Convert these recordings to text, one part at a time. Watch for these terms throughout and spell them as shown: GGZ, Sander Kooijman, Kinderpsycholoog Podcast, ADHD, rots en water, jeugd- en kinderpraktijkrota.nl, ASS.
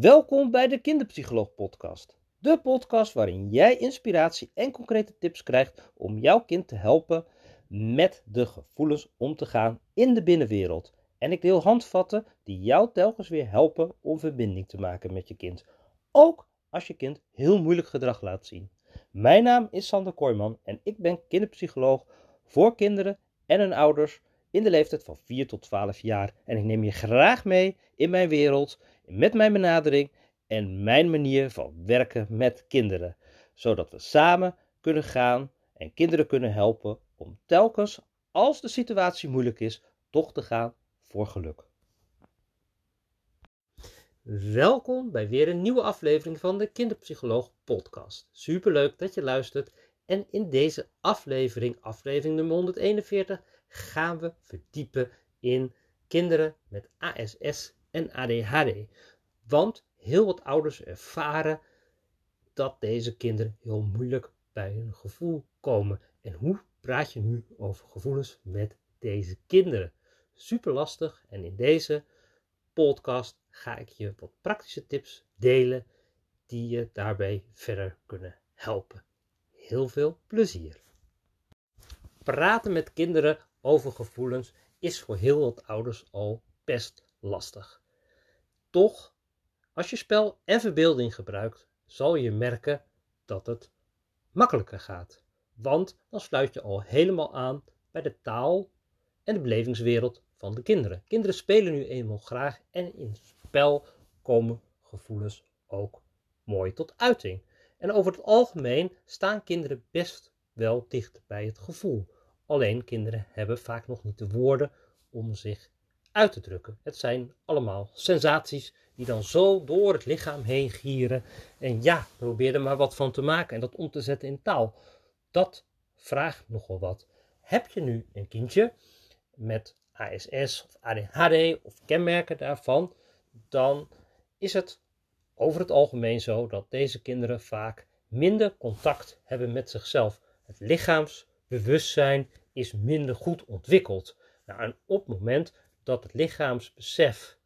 Welkom bij de Kinderpsycholoog Podcast. De podcast waarin jij inspiratie en concrete tips krijgt om jouw kind te helpen met de gevoelens om te gaan in de binnenwereld. En ik deel handvatten die jou telkens weer helpen om verbinding te maken met je kind. Ook als je kind heel moeilijk gedrag laat zien. Mijn naam is Sander Kooijman en ik ben kinderpsycholoog voor kinderen en hun ouders in de leeftijd van 4 tot 12 jaar. En ik neem je graag mee in mijn wereld, met mijn benadering en mijn manier van werken met kinderen. Zodat we samen kunnen gaan en kinderen kunnen helpen om telkens, als de situatie moeilijk is, toch te gaan voor geluk. Welkom bij weer een nieuwe aflevering van de Kinderpsycholoog Podcast. Superleuk dat je luistert. En in deze aflevering, aflevering nummer 141, gaan we verdiepen in kinderen met ASS en ADHD. Want heel wat ouders ervaren dat deze kinderen heel moeilijk bij hun gevoel komen. En hoe praat je nu over gevoelens met deze kinderen? Super lastig. En in deze podcast ga ik je wat praktische tips delen die je daarbij verder kunnen helpen. Heel veel plezier. Praten met kinderen over gevoelens is voor heel wat ouders al best lastig. Toch, als je spel en verbeelding gebruikt, zal je merken dat het makkelijker gaat. Want dan sluit je al helemaal aan bij de taal en de belevingswereld van de kinderen. Kinderen spelen nu eenmaal graag en in het spel komen gevoelens ook mooi tot uiting. En over het algemeen staan kinderen best wel dicht bij het gevoel. Alleen kinderen hebben vaak nog niet de woorden om zich uit te drukken. Het zijn allemaal sensaties die dan zo door het lichaam heen gieren. En ja, probeer er maar wat van te maken en dat om te zetten in taal. Dat vraagt nogal wat. Heb je nu een kindje met ASS of ADHD of kenmerken daarvan, dan is het over het algemeen zo dat deze kinderen vaak minder contact hebben met zichzelf. Het lichaamsbewustzijn is minder goed ontwikkeld. Nou, en op het moment dat het lichaamsbesef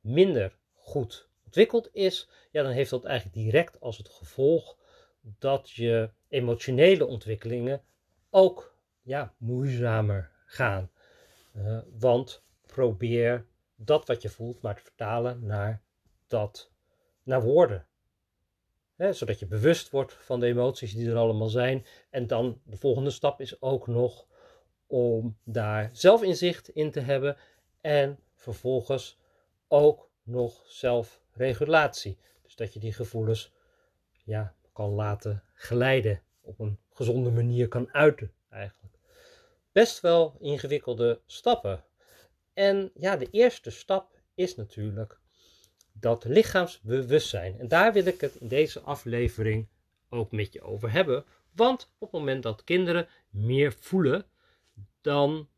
minder goed ontwikkeld is, ja, dan heeft dat eigenlijk direct als het gevolg dat je emotionele ontwikkelingen ook moeizamer gaan. Want probeer dat wat je voelt maar te vertalen naar woorden. Zodat je bewust wordt van de emoties die er allemaal zijn. En dan de volgende stap is ook nog om daar zelf inzicht in te hebben. En vervolgens ook nog zelfregulatie. Dus dat je die gevoelens kan laten glijden. Op een gezonde manier kan uiten eigenlijk. Best wel ingewikkelde stappen. En de eerste stap is natuurlijk dat lichaamsbewustzijn. En daar wil ik het in deze aflevering ook met je over hebben. Want op het moment dat kinderen meer voelen, dan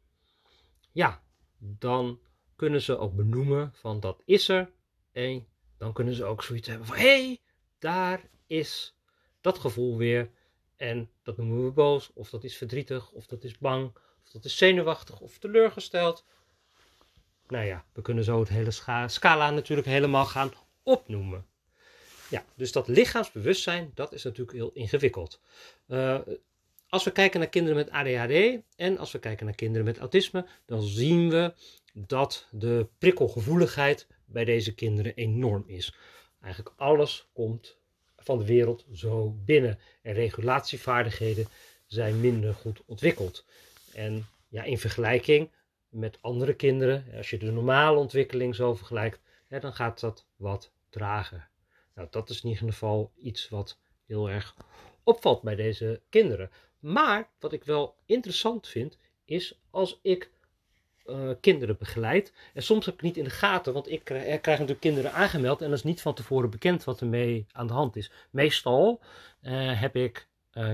kunnen ze ook benoemen van dat is er. En dan kunnen ze ook zoiets hebben van daar is dat gevoel weer. En dat noemen we boos, of dat is verdrietig, of dat is bang, of dat is zenuwachtig of teleurgesteld. Nou ja, we kunnen zo het hele scala natuurlijk helemaal gaan opnoemen. Ja, dus dat lichaamsbewustzijn, dat is natuurlijk heel ingewikkeld. Als we kijken naar kinderen met ADHD en als we kijken naar kinderen met autisme, dan zien we dat de prikkelgevoeligheid bij deze kinderen enorm is. Eigenlijk alles komt van de wereld zo binnen. En regulatievaardigheden zijn minder goed ontwikkeld. En in vergelijking met andere kinderen, als je de normale ontwikkeling zo vergelijkt, dan gaat dat wat trager. Nou, dat is in ieder geval iets wat heel erg opvalt bij deze kinderen. Maar wat ik wel interessant vind, is als ik kinderen begeleid. En soms heb ik niet in de gaten, want ik krijg natuurlijk kinderen aangemeld en dat is niet van tevoren bekend wat ermee aan de hand is. Meestal heb ik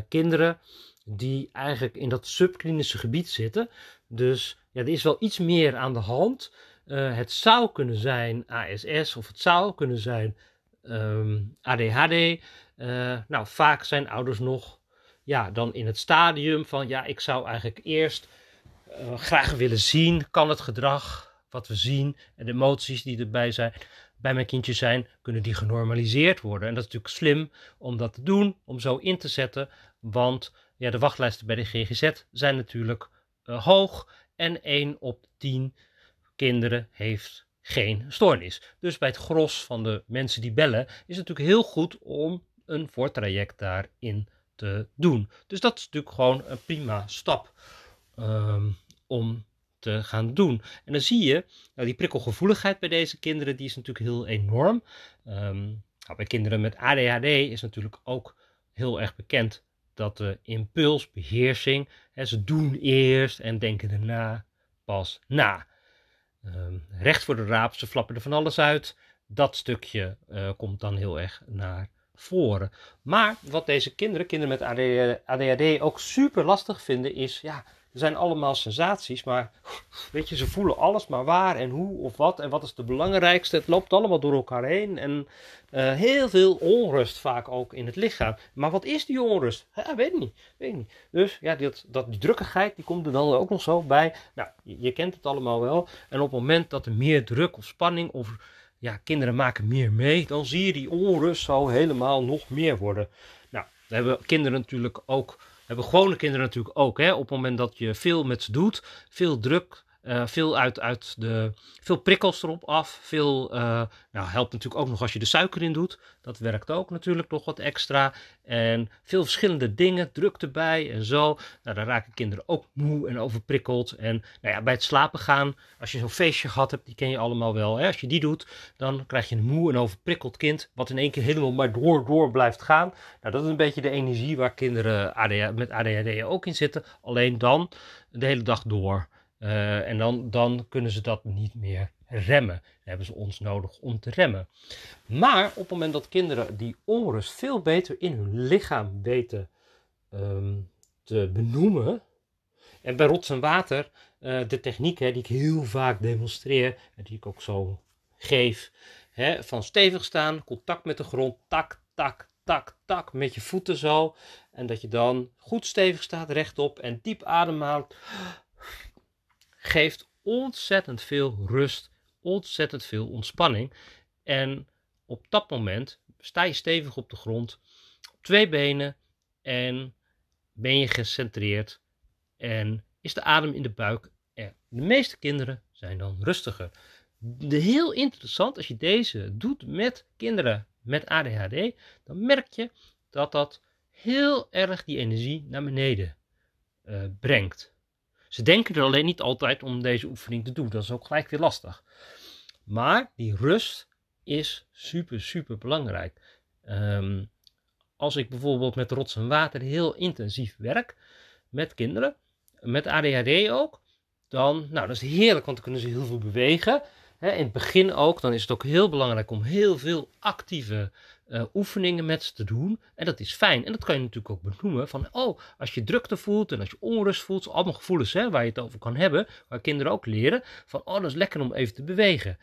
kinderen die eigenlijk in dat subklinische gebied zitten. Dus er is wel iets meer aan de hand. Het zou kunnen zijn ASS of het zou kunnen zijn ADHD. Vaak zijn ouders nog dan in het stadium van ik zou eigenlijk eerst graag willen zien, kan het gedrag wat we zien en de emoties die erbij zijn, bij mijn kindjes zijn, kunnen die genormaliseerd worden. En dat is natuurlijk slim om dat te doen, om zo in te zetten. Want ja, de wachtlijsten bij de GGZ zijn natuurlijk hoog. En 1 op 10 kinderen heeft geen stoornis. Dus bij het gros van de mensen die bellen is het natuurlijk heel goed om een voortraject daarin te doen. Dus dat is natuurlijk gewoon een prima stap om te gaan doen. En dan zie je, nou, die prikkelgevoeligheid bij deze kinderen, die is natuurlijk heel enorm. Bij kinderen met ADHD is natuurlijk ook heel erg bekend dat de impulsbeheersing, ze doen eerst en denken daarna pas na. Recht voor de raap, ze flappen er van alles uit. Dat stukje komt dan heel erg naar voren. Maar wat deze kinderen met ADHD ook super lastig vinden is, ja, er zijn allemaal sensaties, maar weet je, ze voelen alles maar waar en hoe of wat en wat is de belangrijkste. Het loopt allemaal door elkaar heen en heel veel onrust vaak ook in het lichaam. Maar wat is die onrust? Ja, weet niet. Dus ja, die drukkigheid die komt er dan ook nog zo bij. Nou, je kent het allemaal wel. En op het moment dat er meer druk of spanning of ja, kinderen maken meer mee, dan zie je die onrust zo helemaal nog meer worden. Nou, we hebben kinderen natuurlijk ook. Hebben gewone kinderen natuurlijk ook. Hè? Op het moment dat je veel met ze doet, veel druk, veel prikkels erop af. Veel helpt natuurlijk ook nog als je de suiker in doet. Dat werkt ook natuurlijk nog wat extra. En veel verschillende dingen, druk erbij en zo. Nou, dan raken kinderen ook moe en overprikkeld. En nou ja, bij het slapen gaan, als je zo'n feestje gehad hebt, die ken je allemaal wel. Hè? Als je die doet, dan krijg je een moe en overprikkeld kind, wat in één keer helemaal maar door blijft gaan. Nou, dat is een beetje de energie waar kinderen met ADHD ook in zitten. Alleen dan de hele dag door. En dan kunnen ze dat niet meer remmen. Dan hebben ze ons nodig om te remmen. Maar op het moment dat kinderen die onrust veel beter in hun lichaam weten te benoemen. En bij rots en water, de techniek die ik heel vaak demonstreer en die ik ook zo geef. Hè, van stevig staan, contact met de grond, tak, tak, tak, tak, met je voeten zo. En dat je dan goed stevig staat, rechtop en diep ademhaalt. Geeft ontzettend veel rust, ontzettend veel ontspanning. En op dat moment sta je stevig op de grond, op 2 benen en ben je gecentreerd en is de adem in de buik. En de meeste kinderen zijn dan rustiger. Heel interessant, als je deze doet met kinderen met ADHD, dan merk je dat heel erg die energie naar beneden brengt. Ze denken er alleen niet altijd om deze oefening te doen. Dat is ook gelijk weer lastig. Maar die rust is super, super belangrijk. Als ik bijvoorbeeld met rots en water heel intensief werk met kinderen, met ADHD ook, dan dat is heerlijk, want dan kunnen ze heel veel bewegen. In het begin ook, dan is het ook heel belangrijk om heel veel actieve oefeningen met ze te doen. En dat is fijn. En dat kan je natuurlijk ook benoemen van, als je drukte voelt en als je onrust voelt. Allemaal gevoelens waar je het over kan hebben. Waar kinderen ook leren van, dat is lekker om even te bewegen.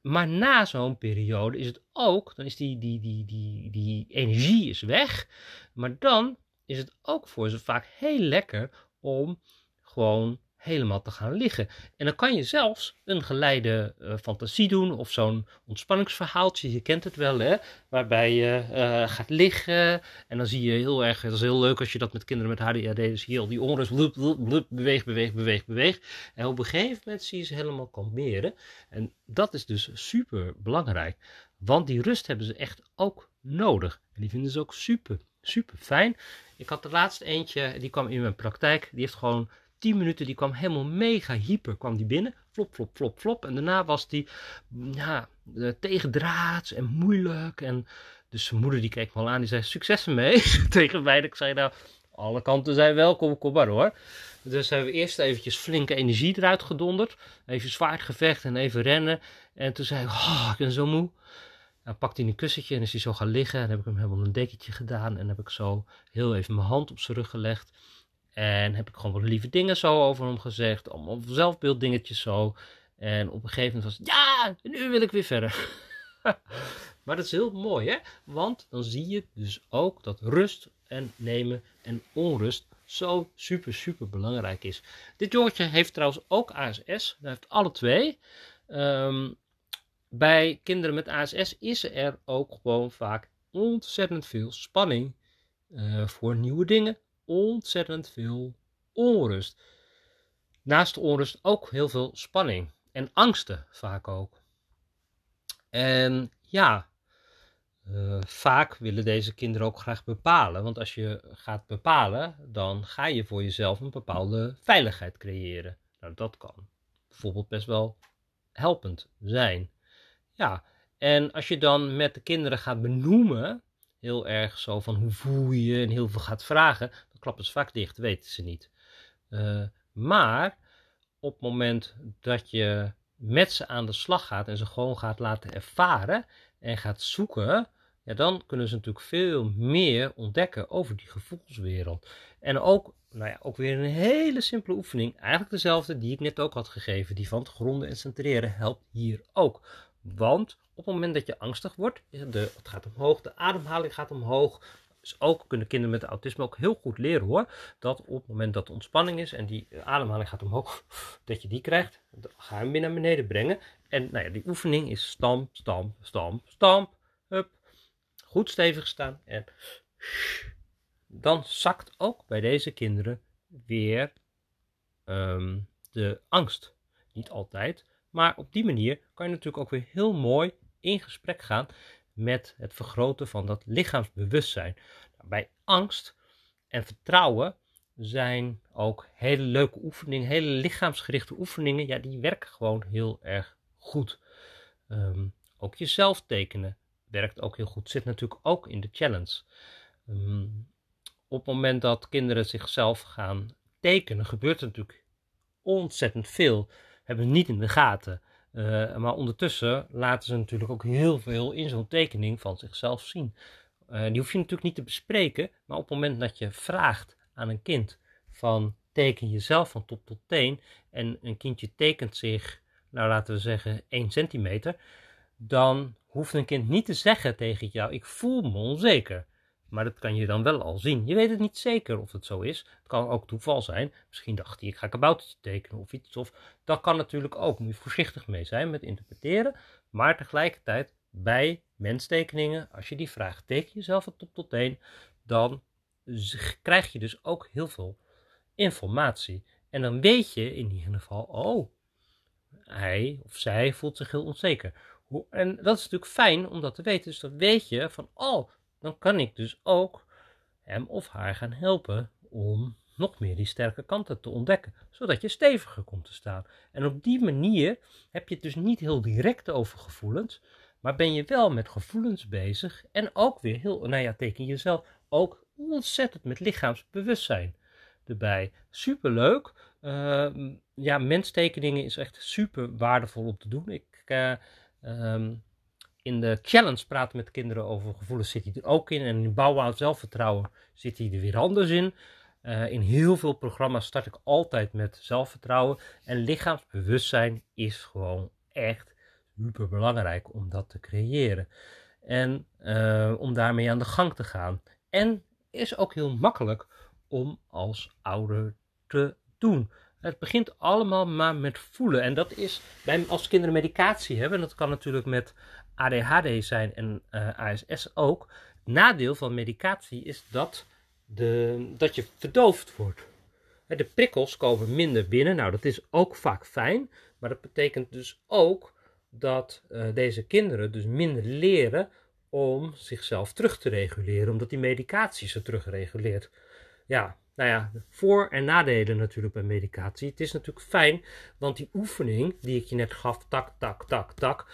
Maar na zo'n periode is het ook, dan is die energie is weg. Maar dan is het ook voor ze vaak heel lekker om gewoon helemaal te gaan liggen. En dan kan je zelfs een geleide fantasie doen of zo'n ontspanningsverhaaltje. Je kent het wel, hè? Waarbij je gaat liggen en dan zie je heel erg, dat is heel leuk als je dat met kinderen met ADHD, dus heel die onrust, beweeg. En op een gegeven moment zie je ze helemaal kalmeren. En dat is dus super belangrijk, want die rust hebben ze echt ook nodig. En die vinden ze ook super, super fijn. Ik had de laatste eentje, die kwam in mijn praktijk, die heeft gewoon 10 minuten, die kwam helemaal mega hyper, kwam die binnen, flop, flop, flop, flop. En daarna was die tegendraads en moeilijk. En dus zijn moeder die keek me al aan, die zei, succes ermee. Tegen mij, ik zei, alle kanten zijn welkom, kom maar hoor. Dus hebben we eerst eventjes flinke energie eruit gedonderd. Even zwaardgevecht en even rennen. En toen zei ik, ik ben zo moe. Dan pakt hij een kussentje en is hij zo gaan liggen. En heb ik hem helemaal een dekentje gedaan. En heb ik zo heel even mijn hand op zijn rug gelegd. En heb ik gewoon wat lieve dingen zo over hem gezegd. Allemaal zelfbeelddingetjes zo. En op een gegeven moment was het, ja, nu wil ik weer verder. Maar dat is heel mooi, hè? Want dan zie je dus ook dat rust en nemen en onrust zo super, super belangrijk is. Dit jongetje heeft trouwens ook ASS. Hij heeft alle 2. Bij kinderen met ASS is er ook gewoon vaak ontzettend veel spanning voor nieuwe dingen. Ontzettend veel onrust. Naast de onrust ook heel veel spanning. En angsten vaak ook. En ja, vaak willen deze kinderen ook graag bepalen. Want als je gaat bepalen, dan ga je voor jezelf een bepaalde veiligheid creëren. Nou, dat kan bijvoorbeeld best wel helpend zijn. Ja, en als je dan met de kinderen gaat benoemen, heel erg zo van hoe voel je en heel veel gaat vragen, dan klappen ze vaak dicht, weten ze niet. Maar op het moment dat je met ze aan de slag gaat en ze gewoon gaat laten ervaren en gaat zoeken, ja, dan kunnen ze natuurlijk veel meer ontdekken over die gevoelswereld. En ook, nou ja, ook weer een hele simpele oefening, eigenlijk dezelfde die ik net ook had gegeven, die van gronden en centreren helpt hier ook. Want op het moment dat je angstig wordt, het gaat omhoog, de ademhaling gaat omhoog. Dus ook kunnen kinderen met autisme ook heel goed leren hoor, dat op het moment dat de ontspanning is en die ademhaling gaat omhoog, dat je die krijgt, dan ga je hem weer naar beneden brengen. En nou ja, die oefening is stamp, stamp, stamp, stamp, hup, goed stevig staan en dan zakt ook bij deze kinderen weer de angst. Niet altijd, maar op die manier kan je natuurlijk ook weer heel mooi in gesprek gaan met het vergroten van dat lichaamsbewustzijn. Bij angst en vertrouwen zijn ook hele leuke oefeningen, hele lichaamsgerichte oefeningen. Ja, die werken gewoon heel erg goed. Ook jezelf tekenen werkt ook heel goed. Zit natuurlijk ook in de challenge. Op het moment dat kinderen zichzelf gaan tekenen, gebeurt er natuurlijk ontzettend veel. Hebben ze niet in de gaten. Maar ondertussen laten ze natuurlijk ook heel veel in zo'n tekening van zichzelf zien. Die hoef je natuurlijk niet te bespreken. Maar op het moment dat je vraagt aan een kind van teken jezelf van top tot teen. En een kindje tekent zich, nou laten we zeggen 1 centimeter. Dan hoeft een kind niet te zeggen tegen jou, ik voel me onzeker. Maar dat kan je dan wel al zien. Je weet het niet zeker of het zo is. Het kan ook toeval zijn. Misschien dacht hij, ik ga kaboutertje tekenen of iets. Of dat kan natuurlijk ook. Moet je voorzichtig mee zijn met interpreteren. Maar tegelijkertijd bij menstekeningen, als je die vraagt, teken jezelf van top tot teen, dan krijg je dus ook heel veel informatie. En dan weet je in ieder geval, oh, hij of zij voelt zich heel onzeker. En dat is natuurlijk fijn om dat te weten. Dus dan weet je van, oh, dan kan ik dus ook hem of haar gaan helpen om nog meer die sterke kanten te ontdekken. Zodat je steviger komt te staan. En op die manier heb je het dus niet heel direct over gevoelens. Maar ben je wel met gevoelens bezig. En ook weer heel, nou ja, teken jezelf ook ontzettend met lichaamsbewustzijn erbij. Superleuk. Ja, menstekeningen is echt super waardevol om te doen. In de challenge praten met kinderen over gevoelens zit hij er ook in. En in bouwen aan zelfvertrouwen zit hij er weer anders in. In heel veel programma's start ik altijd met zelfvertrouwen. En lichaamsbewustzijn is gewoon echt super belangrijk om dat te creëren. En om daarmee aan de gang te gaan. En is ook heel makkelijk om als ouder te doen. Het begint allemaal maar met voelen. En dat is, als kinderen medicatie hebben, en dat kan natuurlijk met ADHD zijn en ASS ook. Het nadeel van medicatie is dat je verdoofd wordt. De prikkels komen minder binnen. Nou, dat is ook vaak fijn. Maar dat betekent dus ook dat deze kinderen dus minder leren om zichzelf terug te reguleren. Omdat die medicatie ze terugreguleert. Ja, nou ja, voor- en nadelen natuurlijk bij medicatie. Het is natuurlijk fijn, want die oefening die ik je net gaf, tak, tak, tak, tak,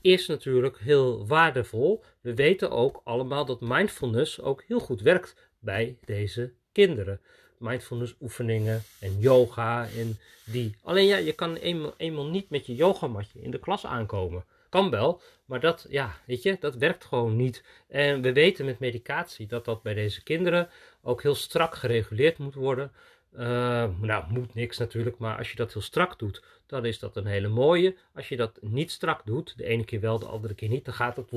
is natuurlijk heel waardevol. We weten ook allemaal dat mindfulness ook heel goed werkt bij deze kinderen. Mindfulness oefeningen en yoga en die. Alleen ja, je kan eenmaal niet met je yogamatje in de klas aankomen. Kan wel, maar dat, ja, weet je, dat werkt gewoon niet. En we weten met medicatie dat bij deze kinderen ook heel strak gereguleerd moet worden. Nou, moet niks natuurlijk, maar als je dat heel strak doet, dan is dat een hele mooie. Als je dat niet strak doet, de ene keer wel, de andere keer niet, dan gaat het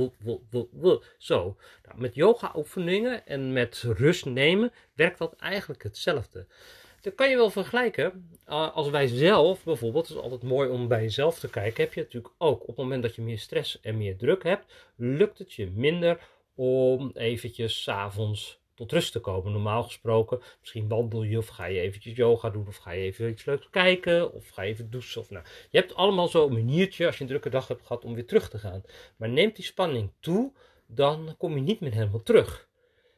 zo. Nou, met yoga oefeningen en met rust nemen werkt dat eigenlijk hetzelfde. Dat kan je wel vergelijken. Als wij zelf bijvoorbeeld, het is altijd mooi om bij jezelf te kijken, heb je natuurlijk ook op het moment dat je meer stress en meer druk hebt, lukt het je minder om eventjes 's avonds tot rust te komen. Normaal gesproken, misschien wandel je of ga je eventjes yoga doen of ga je even iets leuks kijken of ga je even douchen. Of nou, je hebt allemaal zo'n maniertje als je een drukke dag hebt gehad om weer terug te gaan. Maar neemt die spanning toe, dan kom je niet meer helemaal terug.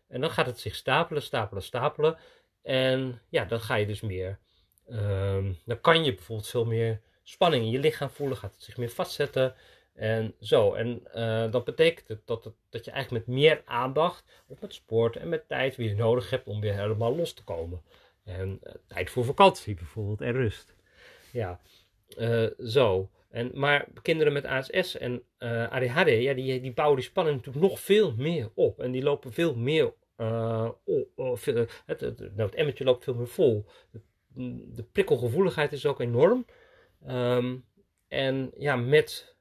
En dan gaat het zich stapelen. En ja, dan ga je dus meer, dan kan je bijvoorbeeld veel meer spanning in je lichaam voelen, gaat het zich meer vastzetten en zo. En dat betekent dat je eigenlijk met meer aandacht, of met sport en met tijd weer nodig hebt om weer helemaal los te komen. En tijd voor vakantie bijvoorbeeld en rust. Ja, zo. Maar kinderen met ASS en ADHD, ja, die bouwen die spanning natuurlijk nog veel meer op. En die lopen veel meer op. Het emmertje loopt veel meer vol. De prikkelgevoeligheid is ook enorm. En ja, met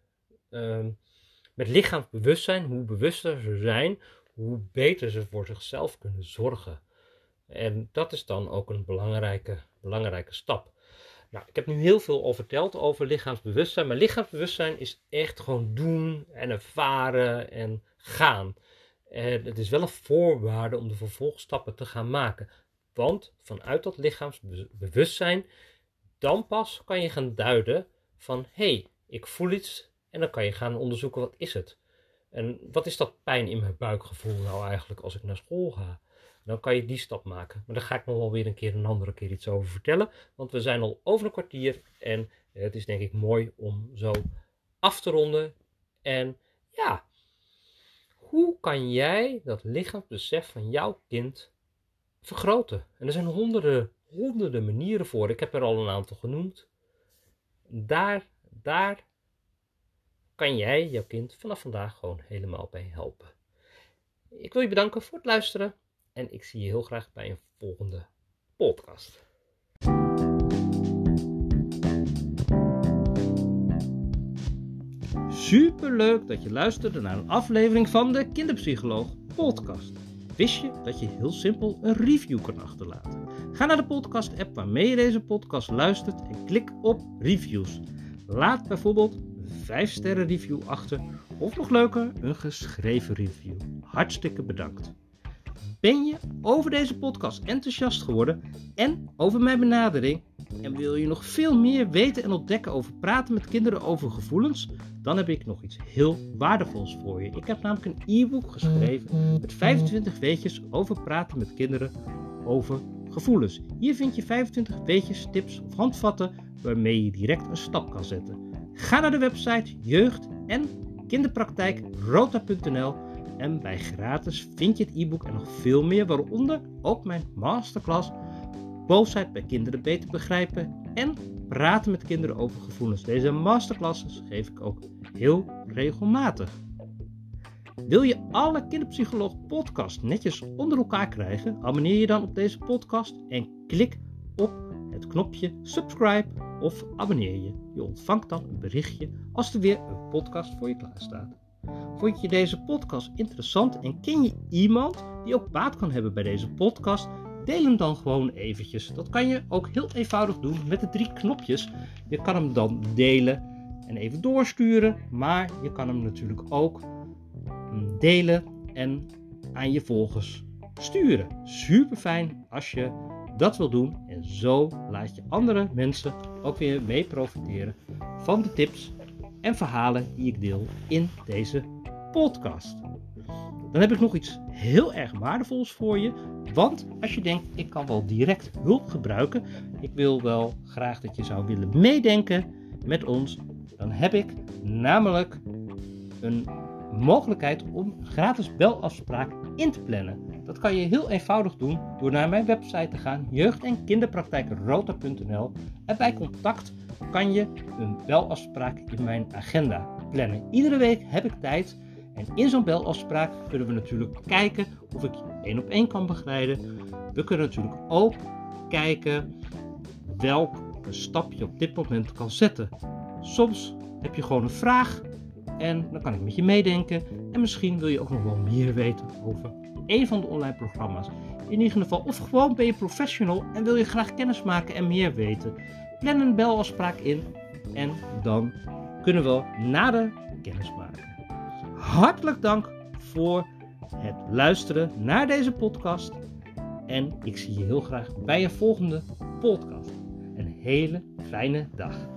lichaamsbewustzijn, hoe bewuster ze zijn, hoe beter ze voor zichzelf kunnen zorgen. En dat is dan ook een belangrijke stap. Nou, ik heb nu heel veel al verteld over lichaamsbewustzijn. Maar lichaamsbewustzijn is echt gewoon doen en ervaren en gaan. En het is wel een voorwaarde om de vervolgstappen te gaan maken. Want vanuit dat lichaamsbewustzijn, dan pas kan je gaan duiden van, hé, ik voel iets. En dan kan je gaan onderzoeken, wat is het? En wat is dat pijn in mijn buikgevoel nou eigenlijk als ik naar school ga? Dan kan je die stap maken. Maar daar ga ik nog wel weer een andere keer iets over vertellen. Want we zijn al over een kwartier. En het is denk ik mooi om zo af te ronden. En ja, hoe kan jij dat lichaamsbesef van jouw kind vergroten? En er zijn honderden manieren voor. Ik heb er al een aantal genoemd. Daar kan jij jouw kind vanaf vandaag gewoon helemaal bij helpen. Ik wil je bedanken voor het luisteren. En ik zie je heel graag bij een volgende podcast. Superleuk dat je luisterde naar een aflevering van de Kinderpsycholoog Podcast. Wist je dat je heel simpel een review kan achterlaten? Ga naar de podcast-app waarmee je deze podcast luistert en klik op reviews. Laat bijvoorbeeld een 5-sterren review achter of nog leuker, een geschreven review. Hartstikke bedankt. Ben je over deze podcast enthousiast geworden en over mijn benadering? En wil je nog veel meer weten en ontdekken over praten met kinderen over gevoelens? Dan heb ik nog iets heel waardevols voor je. Ik heb namelijk een e-book geschreven met 25 weetjes over praten met kinderen over gevoelens. Hier vind je 25 weetjes, tips of handvatten waarmee je direct een stap kan zetten. Ga naar de website jeugd- en kinderpraktijkrota.nl. En bij gratis vind je het e-book en nog veel meer, waaronder ook mijn masterclass Boosheid bij kinderen beter begrijpen en praten met kinderen over gevoelens. Deze masterclasses geef ik ook heel regelmatig. Wil je alle Kinderpsycholoog podcast netjes onder elkaar krijgen? Abonneer je dan op deze podcast en klik op het knopje subscribe of abonneer je. Je ontvangt dan een berichtje als er weer een podcast voor je klaarstaat. Vond je deze podcast interessant en ken je iemand die ook baat kan hebben bij deze podcast? Deel hem dan gewoon eventjes. Dat kan je ook heel eenvoudig doen met de 3 knopjes. Je kan hem dan delen en even doorsturen. Maar je kan hem natuurlijk ook delen en aan je volgers sturen. Super fijn als je dat wil doen. En zo laat je andere mensen ook weer mee profiteren van de tips en verhalen die ik deel in deze podcast. Dan heb ik nog iets heel erg waardevols voor je. Want als je denkt, ik kan wel direct hulp gebruiken. Ik wil wel graag dat je zou willen meedenken met ons. Dan heb ik namelijk een mogelijkheid om een gratis belafspraak in te plannen. Dat kan je heel eenvoudig doen door naar mijn website te gaan. Jeugd- en kinderpraktijkrota.nl. En bij contact kan je een belafspraak in mijn agenda plannen. Iedere week heb ik tijd. En in zo'n belafspraak kunnen we natuurlijk kijken of ik je 1-op-1 kan begeleiden. We kunnen natuurlijk ook kijken welke stap je op dit moment kan zetten. Soms heb je gewoon een vraag En dan kan ik met je meedenken. En misschien wil je ook nog wel meer weten over een van de online programma's. In ieder geval, of gewoon ben je professional en wil je graag kennis maken en meer weten. Plan een belafspraak in en dan kunnen we nader kennis maken. Hartelijk dank voor het luisteren naar deze podcast. En ik zie je heel graag bij een volgende podcast. Een hele fijne dag.